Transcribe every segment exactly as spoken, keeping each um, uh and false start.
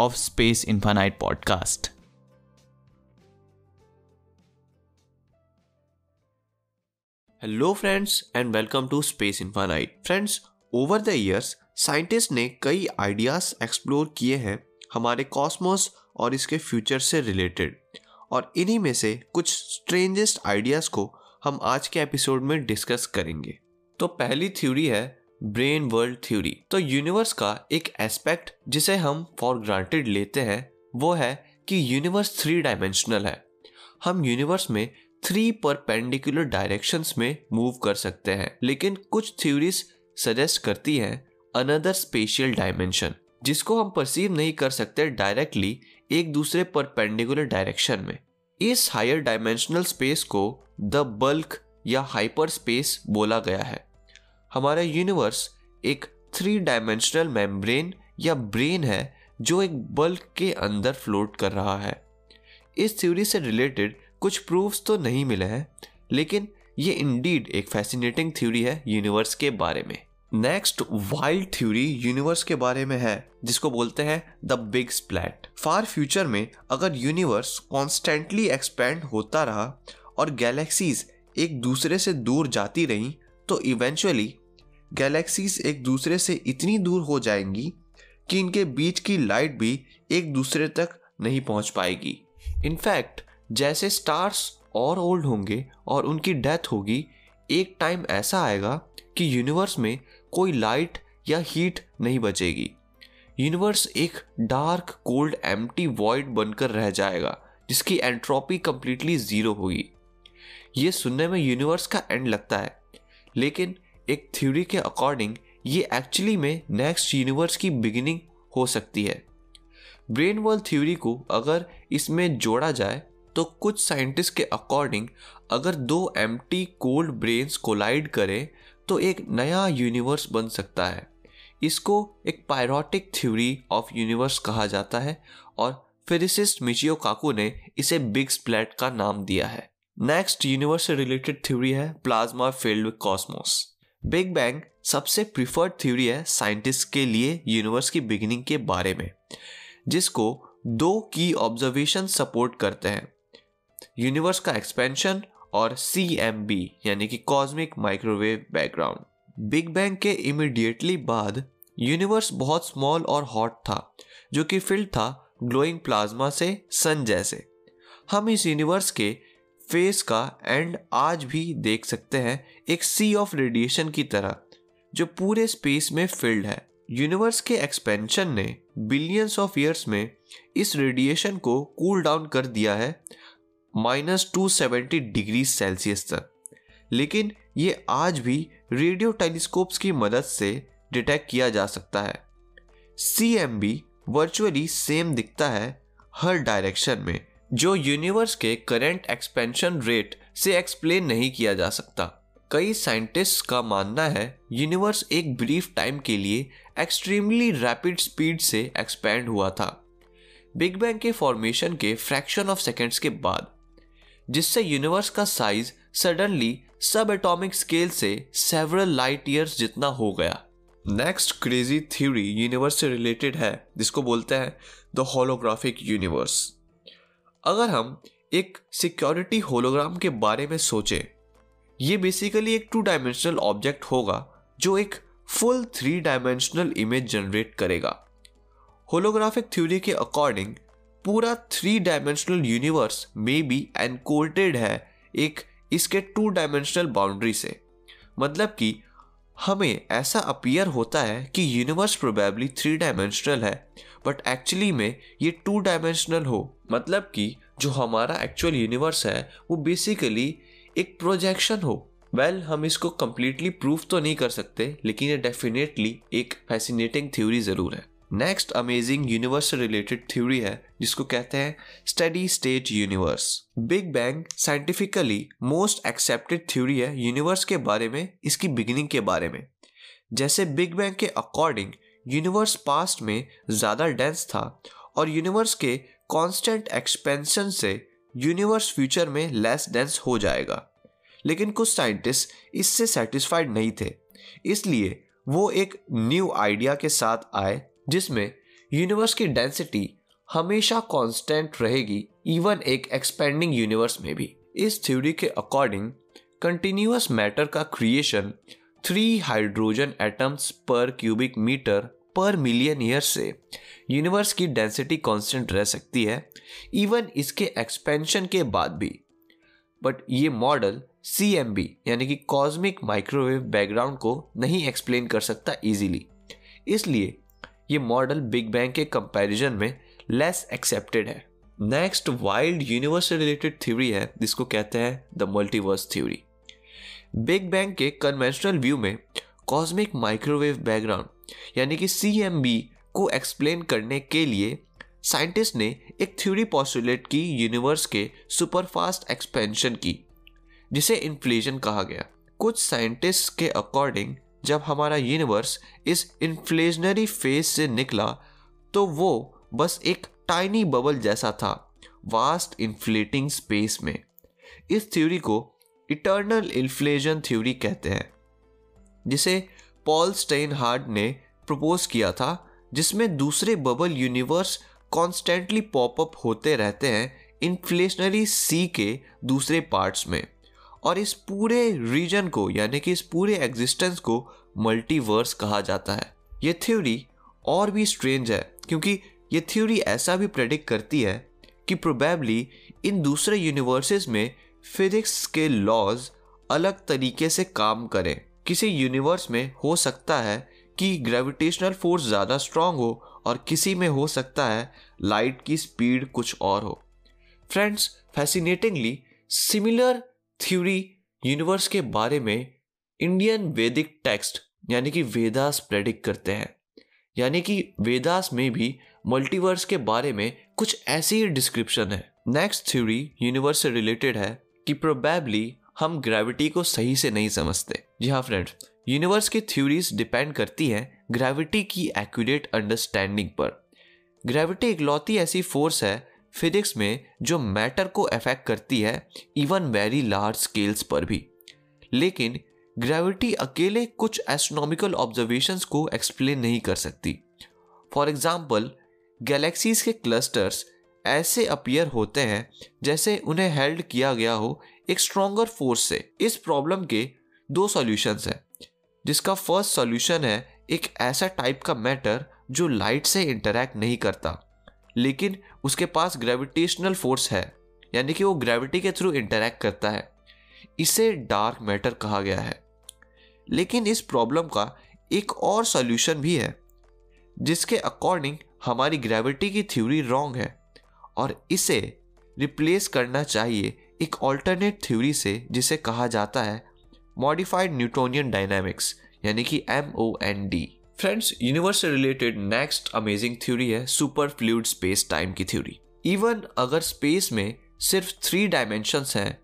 Of space infinite podcast. Hello friends and welcome to space infinite. Friends, over the years scientist ने कई ideas explore किए हैं हमारे Cosmos और इसके फ्यूचर से रिलेटेड, और इन्हीं में से कुछ स्ट्रेंजेस्ट आइडियाज़ को हम आज के एपिसोड में डिस्कस करेंगे। तो पहली थ्योरी है ब्रेन वर्ल्ड थ्योरी। तो यूनिवर्स का एक एस्पेक्ट जिसे हम फॉर ग्रांटेड लेते हैं वो है कि यूनिवर्स थ्री डायमेंशनल है। हम यूनिवर्स में थ्री परपेंडिकुलर डायरेक्शंस में मूव कर सकते हैं, लेकिन कुछ थ्योरीज सजेस्ट करती हैं अनदर स्पेशियल डायमेंशन जिसको हम परसीव नहीं कर सकते डायरेक्टली एक दूसरे परपेंडिकुलर डायरेक्शन में। इस हायर डायमेंशनल स्पेस को द बल्क या हाइपर स्पेस बोला गया है। हमारा यूनिवर्स एक थ्री डायमेंशनल मेम्ब्रेन या ब्रेन है जो एक बल्क के अंदर फ्लोट कर रहा है। इस थ्योरी से रिलेटेड कुछ प्रूफ्स तो नहीं मिले हैं, लेकिन ये इंडीड एक फैसिनेटिंग थ्योरी है यूनिवर्स के बारे में। नेक्स्ट वाइल्ड थ्योरी यूनिवर्स के बारे में है जिसको बोलते हैं the big splat. Far future में अगर यूनिवर्स कॉन्स्टेंटली एक्सपैंड होता रहा और गैलेक्सीज एक दूसरे से दूर जाती रहीं तो इवेंचुअली गैलेक्सीज एक दूसरे से इतनी दूर हो जाएंगी कि इनके बीच की लाइट भी एक दूसरे तक नहीं पहुंच पाएगी। इनफैक्ट जैसे स्टार्स और ओल्ड होंगे और उनकी डेथ होगी, एक टाइम ऐसा आएगा कि यूनिवर्स में कोई लाइट या हीट नहीं बचेगी। यूनिवर्स एक डार्क कोल्ड एम्प्टी वॉइड बनकर रह जाएगा जिसकी एंट्रोपी कम्प्लीटली ज़ीरो होगी। ये सुनने में यूनिवर्स का एंड लगता है, लेकिन एक थ्योरी के अकॉर्डिंग ये एक्चुअली में नेक्स्ट यूनिवर्स की बिगिनिंग हो सकती है। ब्रेन वर्ल्ड थ्योरी को अगर इसमें जोड़ा जाए तो कुछ साइंटिस्ट के अकॉर्डिंग अगर दो एम्प्टी कोल्ड ब्रेन्स कोलाइड करें तो एक नया यूनिवर्स बन सकता है। इसको एक पायरोटिक थ्योरी ऑफ यूनिवर्स कहा जाता है, और फिजिसिस्ट मिचियो काकू ने इसे बिग स्प्लैट का नाम दिया है। नेक्स्ट यूनिवर्स से रिलेटेड थ्योरी है plasma field cosmos. Big bang सबसे प्रिफर्ड थ्योरी है साइंटिस्ट के लिए यूनिवर्स की बिगिनिंग के बारे में, जिसको दो की ऑब्जर्वेशन सपोर्ट करते हैं, यूनिवर्स का एक्सपेंशन और सी एम बी यानी कि cosmic microwave background. Big bang के इमीडिएटली बाद यूनिवर्स बहुत स्मॉल और हॉट था जो कि फिल्ड था ग्लोइंग प्लाज्मा से, सन जैसे। हम इस यूनिवर्स के फेस का एंड आज भी देख सकते हैं एक सी ऑफ रेडिएशन की तरह जो पूरे स्पेस में फिल्ड है। यूनिवर्स के एक्सपेंशन ने बिलियंस ऑफ ईयर्स में इस रेडिएशन को कूल डाउन कर दिया है minus two seventy degree Celsius तक, लेकिन ये आज भी रेडियो टेलीस्कोप्स की मदद से डिटेक्ट किया जा सकता है। C M B virtually same दिखता है हर डायरेक्शन में, जो यूनिवर्स के करंट एक्सपेंशन रेट से एक्सप्लेन नहीं किया जा सकता। कई साइंटिस्ट्स का मानना है यूनिवर्स एक ब्रीफ टाइम के लिए एक्सट्रीमली रैपिड स्पीड से एक्सपैंड हुआ था बिग बैंग के फॉर्मेशन के फ्रैक्शन ऑफ सेकेंड्स के बाद, जिससे यूनिवर्स का साइज सडनली सब एटॉमिक स्केल से सेवरल लाइट ईयर्स जितना हो गया। नेक्स्ट क्रेजी थ्योरी यूनिवर्स से रिलेटेड है जिसको बोलते हैं द होलोग्राफिक यूनिवर्स। अगर हम एक सिक्योरिटी होलोग्राम के बारे में सोचें, ये बेसिकली एक टू डायमेंशनल ऑब्जेक्ट होगा जो एक full three dimensional image generate करेगा। होलोग्राफिक थ्योरी के अकॉर्डिंग पूरा three dimensional universe may be encoded है एक इसके टू डायमेंशनल बाउंड्री से, मतलब कि हमें ऐसा अपीयर होता है कि यूनिवर्स प्रोबेबली थ्री डायमेंशनल है, बट एक्चुअली में ये टू डायमेंशनल हो, मतलब कि जो हमारा एक्चुअल यूनिवर्स है वो बेसिकली एक प्रोजेक्शन हो। वेल well, हम इसको कम्प्लीटली प्रूफ तो नहीं कर सकते, लेकिन ये डेफिनेटली एक फैसिनेटिंग थ्योरी ज़रूर है। नेक्स्ट अमेजिंग यूनिवर्स से रिलेटेड थ्योरी है जिसको कहते हैं steady state universe. Big bang scientifically most accepted theory है यूनिवर्स के बारे में, इसकी बिगिनिंग के बारे में। जैसे बिग बैंग के अकॉर्डिंग यूनिवर्स पास्ट में ज़्यादा डेंस था और यूनिवर्स के कांस्टेंट एक्सपेंशन से यूनिवर्स फ्यूचर में लेस डेंस हो जाएगा, लेकिन कुछ साइंटिस्ट इससे सेटिस्फाइड नहीं थे, इसलिए वो एक न्यू आइडिया के साथ आए जिसमें यूनिवर्स की डेंसिटी हमेशा कांस्टेंट रहेगी इवन एक एक्सपेंडिंग यूनिवर्स में भी। इस थ्योरी के अकॉर्डिंग कंटिन्यूअस मैटर का क्रिएशन थ्री हाइड्रोजन एटम्स पर क्यूबिक मीटर पर मिलियन ईयर से यूनिवर्स की डेंसिटी कांस्टेंट रह सकती है इवन इसके एक्सपेंशन के बाद भी। बट ये मॉडल सी एम बी यानी कि कॉस्मिक माइक्रोवेव बैकग्राउंड को नहीं एक्सप्लेन कर सकता इजीली, इसलिए ये मॉडल बिग बैंग के कंपैरिजन में लेस एक्सेप्टेड है। नेक्स्ट वाइल्ड यूनिवर्स से रिलेटेड थ्योरी है जिसको कहते हैं the multiverse theory. Big bang के कन्वेंशनल व्यू में कॉस्मिक माइक्रोवेव बैकग्राउंड यानी कि सी एम बी को एक्सप्लेन करने के लिए साइंटिस्ट ने एक थ्योरी पॉस्टुलेट की यूनिवर्स के सुपरफास्ट एक्सपेंशन की, जिसे इन्फ्लेशन कहा गया। कुछ साइंटिस्ट के अकॉर्डिंग जब हमारा यूनिवर्स इस इन्फ्लेशनरी फेज से निकला तो वो बस एक टाइनी बबल जैसा था वास्ट इन्फ्लेटिंग स्पेस में। इस थ्योरी को इटर्नल इन्फ्लेशन थ्योरी कहते हैं, जिसे पॉल स्टेनहार्ड ने प्रपोज किया था, जिसमें दूसरे बबल यूनिवर्स कॉन्स्टेंटली पॉपअप होते रहते हैं इन्फ्लेशनरी सी के दूसरे पार्ट्स में, और इस पूरे रीजन को यानी कि इस पूरे एग्जिस्टेंस को मल्टीवर्स कहा जाता है। ये थ्योरी और भी स्ट्रेंज है क्योंकि ये थ्योरी ऐसा भी प्रेडिक्ट करती है कि प्रोबेबली इन दूसरे यूनिवर्सेस में फिजिक्स के लॉज अलग तरीके से काम करें। किसी यूनिवर्स में हो सकता है कि ग्रेविटेशनल फोर्स ज़्यादा स्ट्रॉन्ग हो और किसी में हो सकता है लाइट की स्पीड कुछ और हो। Friends, fascinatingly similar theory universe के बारे में इंडियन वैदिक टेक्स्ट यानी कि वेदास प्रेडिक्ट करते हैं, यानी कि वेदास में भी मल्टीवर्स के बारे में कुछ ऐसी ही डिस्क्रिप्शन है। नेक्स्ट थ्योरी यूनिवर्स से रिलेटेड है कि प्रोबेबली हम ग्रेविटी को सही से नहीं समझते। जी हाँ फ्रेंड्स, यूनिवर्स की थ्योरीज डिपेंड करती हैं ग्रेविटी की एक्यूरेट अंडरस्टैंडिंग पर। ग्रेविटी इकलौती ऐसी फोर्स है फिजिक्स में जो मैटर को अफेक्ट करती है इवन वेरी लार्ज स्केल्स पर भी, लेकिन ग्रेविटी अकेले कुछ एस्ट्रोनॉमिकल ऑब्जर्वेशंस को एक्सप्लेन नहीं कर सकती। फॉर एग्जांपल, गैलेक्सीज के क्लस्टर्स ऐसे अपीयर होते हैं जैसे उन्हें हेल्ड किया गया हो एक स्ट्रॉन्गर फोर्स से। इस प्रॉब्लम के दो सॉल्यूशंस हैं, जिसका फर्स्ट सॉल्यूशन है एक ऐसा टाइप का मैटर जो लाइट से इंटरैक्ट नहीं करता लेकिन उसके पास ग्रेविटेशनल फोर्स है, यानी कि वो ग्रेविटी के थ्रू इंटरैक्ट करता है। इसे डार्क मैटर कहा गया है। लेकिन इस प्रॉब्लम का एक और सॉल्यूशन भी है जिसके अकॉर्डिंग हमारी ग्रेविटी की थ्योरी रॉन्ग है और इसे रिप्लेस करना चाहिए एक ऑल्टरनेट थ्योरी से जिसे कहा जाता है मॉडिफाइड न्यूटोनियन डायनामिक्स यानी कि M O N D. Friends, universe से रिलेटेड नेक्स्ट अमेजिंग थ्योरी है सुपर फ्लूइड स्पेस टाइम की थ्योरी। इवन अगर स्पेस में सिर्फ थ्री डायमेंशंस हैं,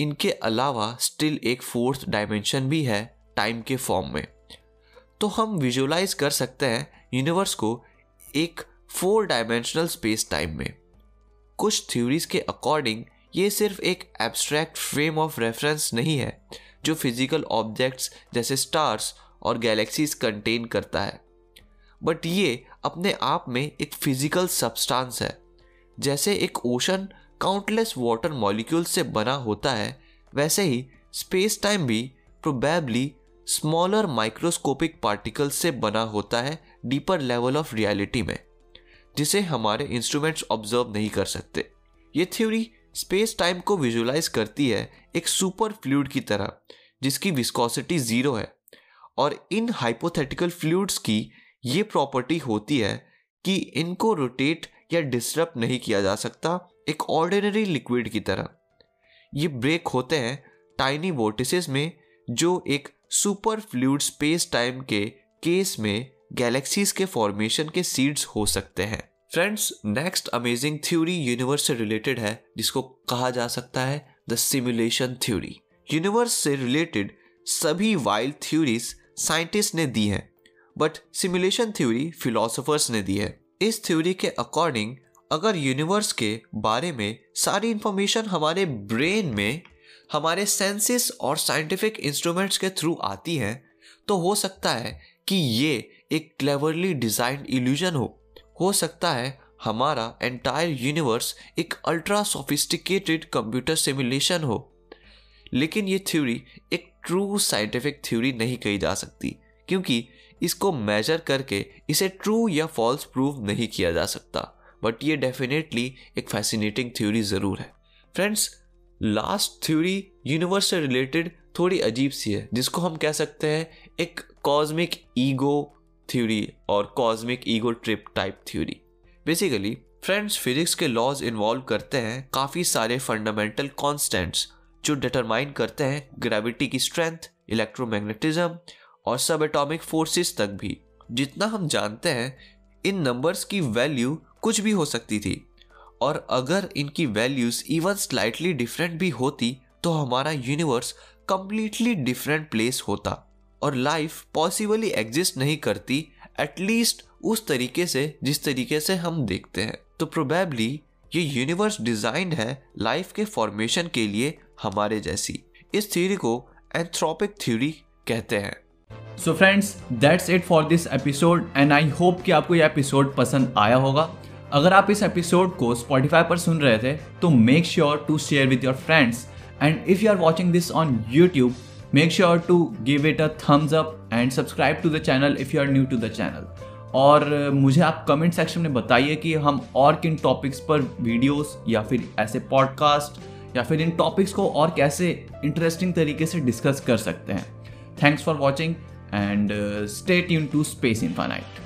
इनके अलावा स्टिल एक फोर्थ डायमेंशन भी है टाइम के फॉर्म में, तो हम विजुअलाइज कर सकते हैं यूनिवर्स को एक फोर डायमेंशनल स्पेस टाइम में। कुछ थ्योरीज के अकॉर्डिंग ये सिर्फ एक एब्स्ट्रैक्ट फ्रेम ऑफ रेफरेंस नहीं है जो फिजिकल ऑब्जेक्ट्स जैसे स्टार्स और गैलेक्सीज कंटेन करता है, बट ये अपने आप में एक फिजिकल सब्सटेंस है। जैसे एक ओशन काउंटलेस वाटर मॉलिक्यूल्स से बना होता है, वैसे ही स्पेस टाइम भी प्रोबेबली स्मॉलर माइक्रोस्कोपिक पार्टिकल्स से बना होता है डीपर लेवल ऑफ रियलिटी में, जिसे हमारे इंस्ट्रूमेंट्स ऑब्जर्व नहीं कर सकते। ये थ्योरी स्पेस टाइम को विजुलाइज करती है एक सुपर फ्लूइड की तरह जिसकी विस्कोसिटी ज़ीरो है, और इन हाइपोथेटिकल फ्लूइड्स की ये प्रॉपर्टी होती है कि इनको रोटेट या डिस्टर्ब नहीं किया जा सकता एक ऑर्डिनरी लिक्विड की तरह। ये ब्रेक होते हैं टाइनी वोर्टिसेस में जो एक सुपर फ्लूइड स्पेस टाइम के केस में गैलेक्सीज के फॉर्मेशन के सीड्स हो सकते हैं। Friends, next amazing theory universe से रिलेटेड है जिसको कहा जा सकता है द सिमुलेशन थ्योरी। यूनिवर्स से रिलेटेड सभी वाइल्ड थ्योरीज साइंटिस्ट ने दी हैं, बट सिमुलेशन थ्योरी फिलोसोफर्स ने दी है। इस थ्योरी के अकॉर्डिंग अगर यूनिवर्स के बारे में सारी इंफॉर्मेशन हमारे ब्रेन में हमारे सेंसेस और साइंटिफिक इंस्ट्रूमेंट्स के थ्रू आती है, तो हो सकता है कि ये एक क्लेवरली डिज़ाइंड इल्यूजन हो हो सकता है हमारा एंटायर यूनिवर्स एक अल्ट्रा सोफिस्टिकेटेड कंप्यूटर सिमुलेशन हो। लेकिन ये थ्योरी एक ट्रू साइंटिफिक थ्योरी नहीं कही जा सकती, क्योंकि इसको मेजर करके इसे ट्रू या फॉल्स प्रूव नहीं किया जा सकता, बट ये डेफिनेटली एक फैसिनेटिंग थ्योरी ज़रूर है। फ्रेंड्स, लास्ट थ्योरी यूनिवर्स से रिलेटेड थोड़ी अजीब सी है जिसको हम कह सकते हैं एक कॉस्मिक ईगो थ्योरी और cosmic ego trip type theory. Basically friends, physics के लॉज इन्वॉल्व करते हैं काफ़ी सारे फंडामेंटल कॉन्स्टेंट्स जो डिटरमाइन करते हैं ग्रेविटी की स्ट्रेंथ, इलेक्ट्रोमैग्नेटिज्म और सब एटॉमिक फोर्सेस तक भी। जितना हम जानते हैं इन नंबर्स की वैल्यू कुछ भी हो सकती थी, और अगर इनकी वैल्यूज़ इवन स्लाइटली डिफरेंट भी होती तो हमारा यूनिवर्स कम्प्लीटली डिफरेंट प्लेस होता और लाइफ पॉसिबली एग्जिस्ट नहीं करती, एटलीस्ट उस तरीके से जिस तरीके से हम देखते हैं। तो प्रोबेबली ये यूनिवर्स डिज़ाइंड है लाइफ के फॉर्मेशन के लिए हमारे जैसी। इस थ्योरी को एंथ्रोपिक थ्योरी कहते हैं। So friends, that's it for this episode and I hope कि आपको ये एपिसोड पसंद आया होगा। अगर आप इस एपिसोड को स्पॉटिफाई पर सुन रहे थे तो make sure to share with your friends, and if you are watching this on YouTube, make sure to give it a thumbs up and subscribe to the channel if you are new to the channel। और मुझे आप comment section में बताइए कि हम और किन topics पर वीडियोस या फिर ऐसे पॉडकास्ट या फिर इन टॉपिक्स को और कैसे इंटरेस्टिंग तरीके से डिस्कस कर सकते हैं। Thanks for watching and stay tuned to space infinite.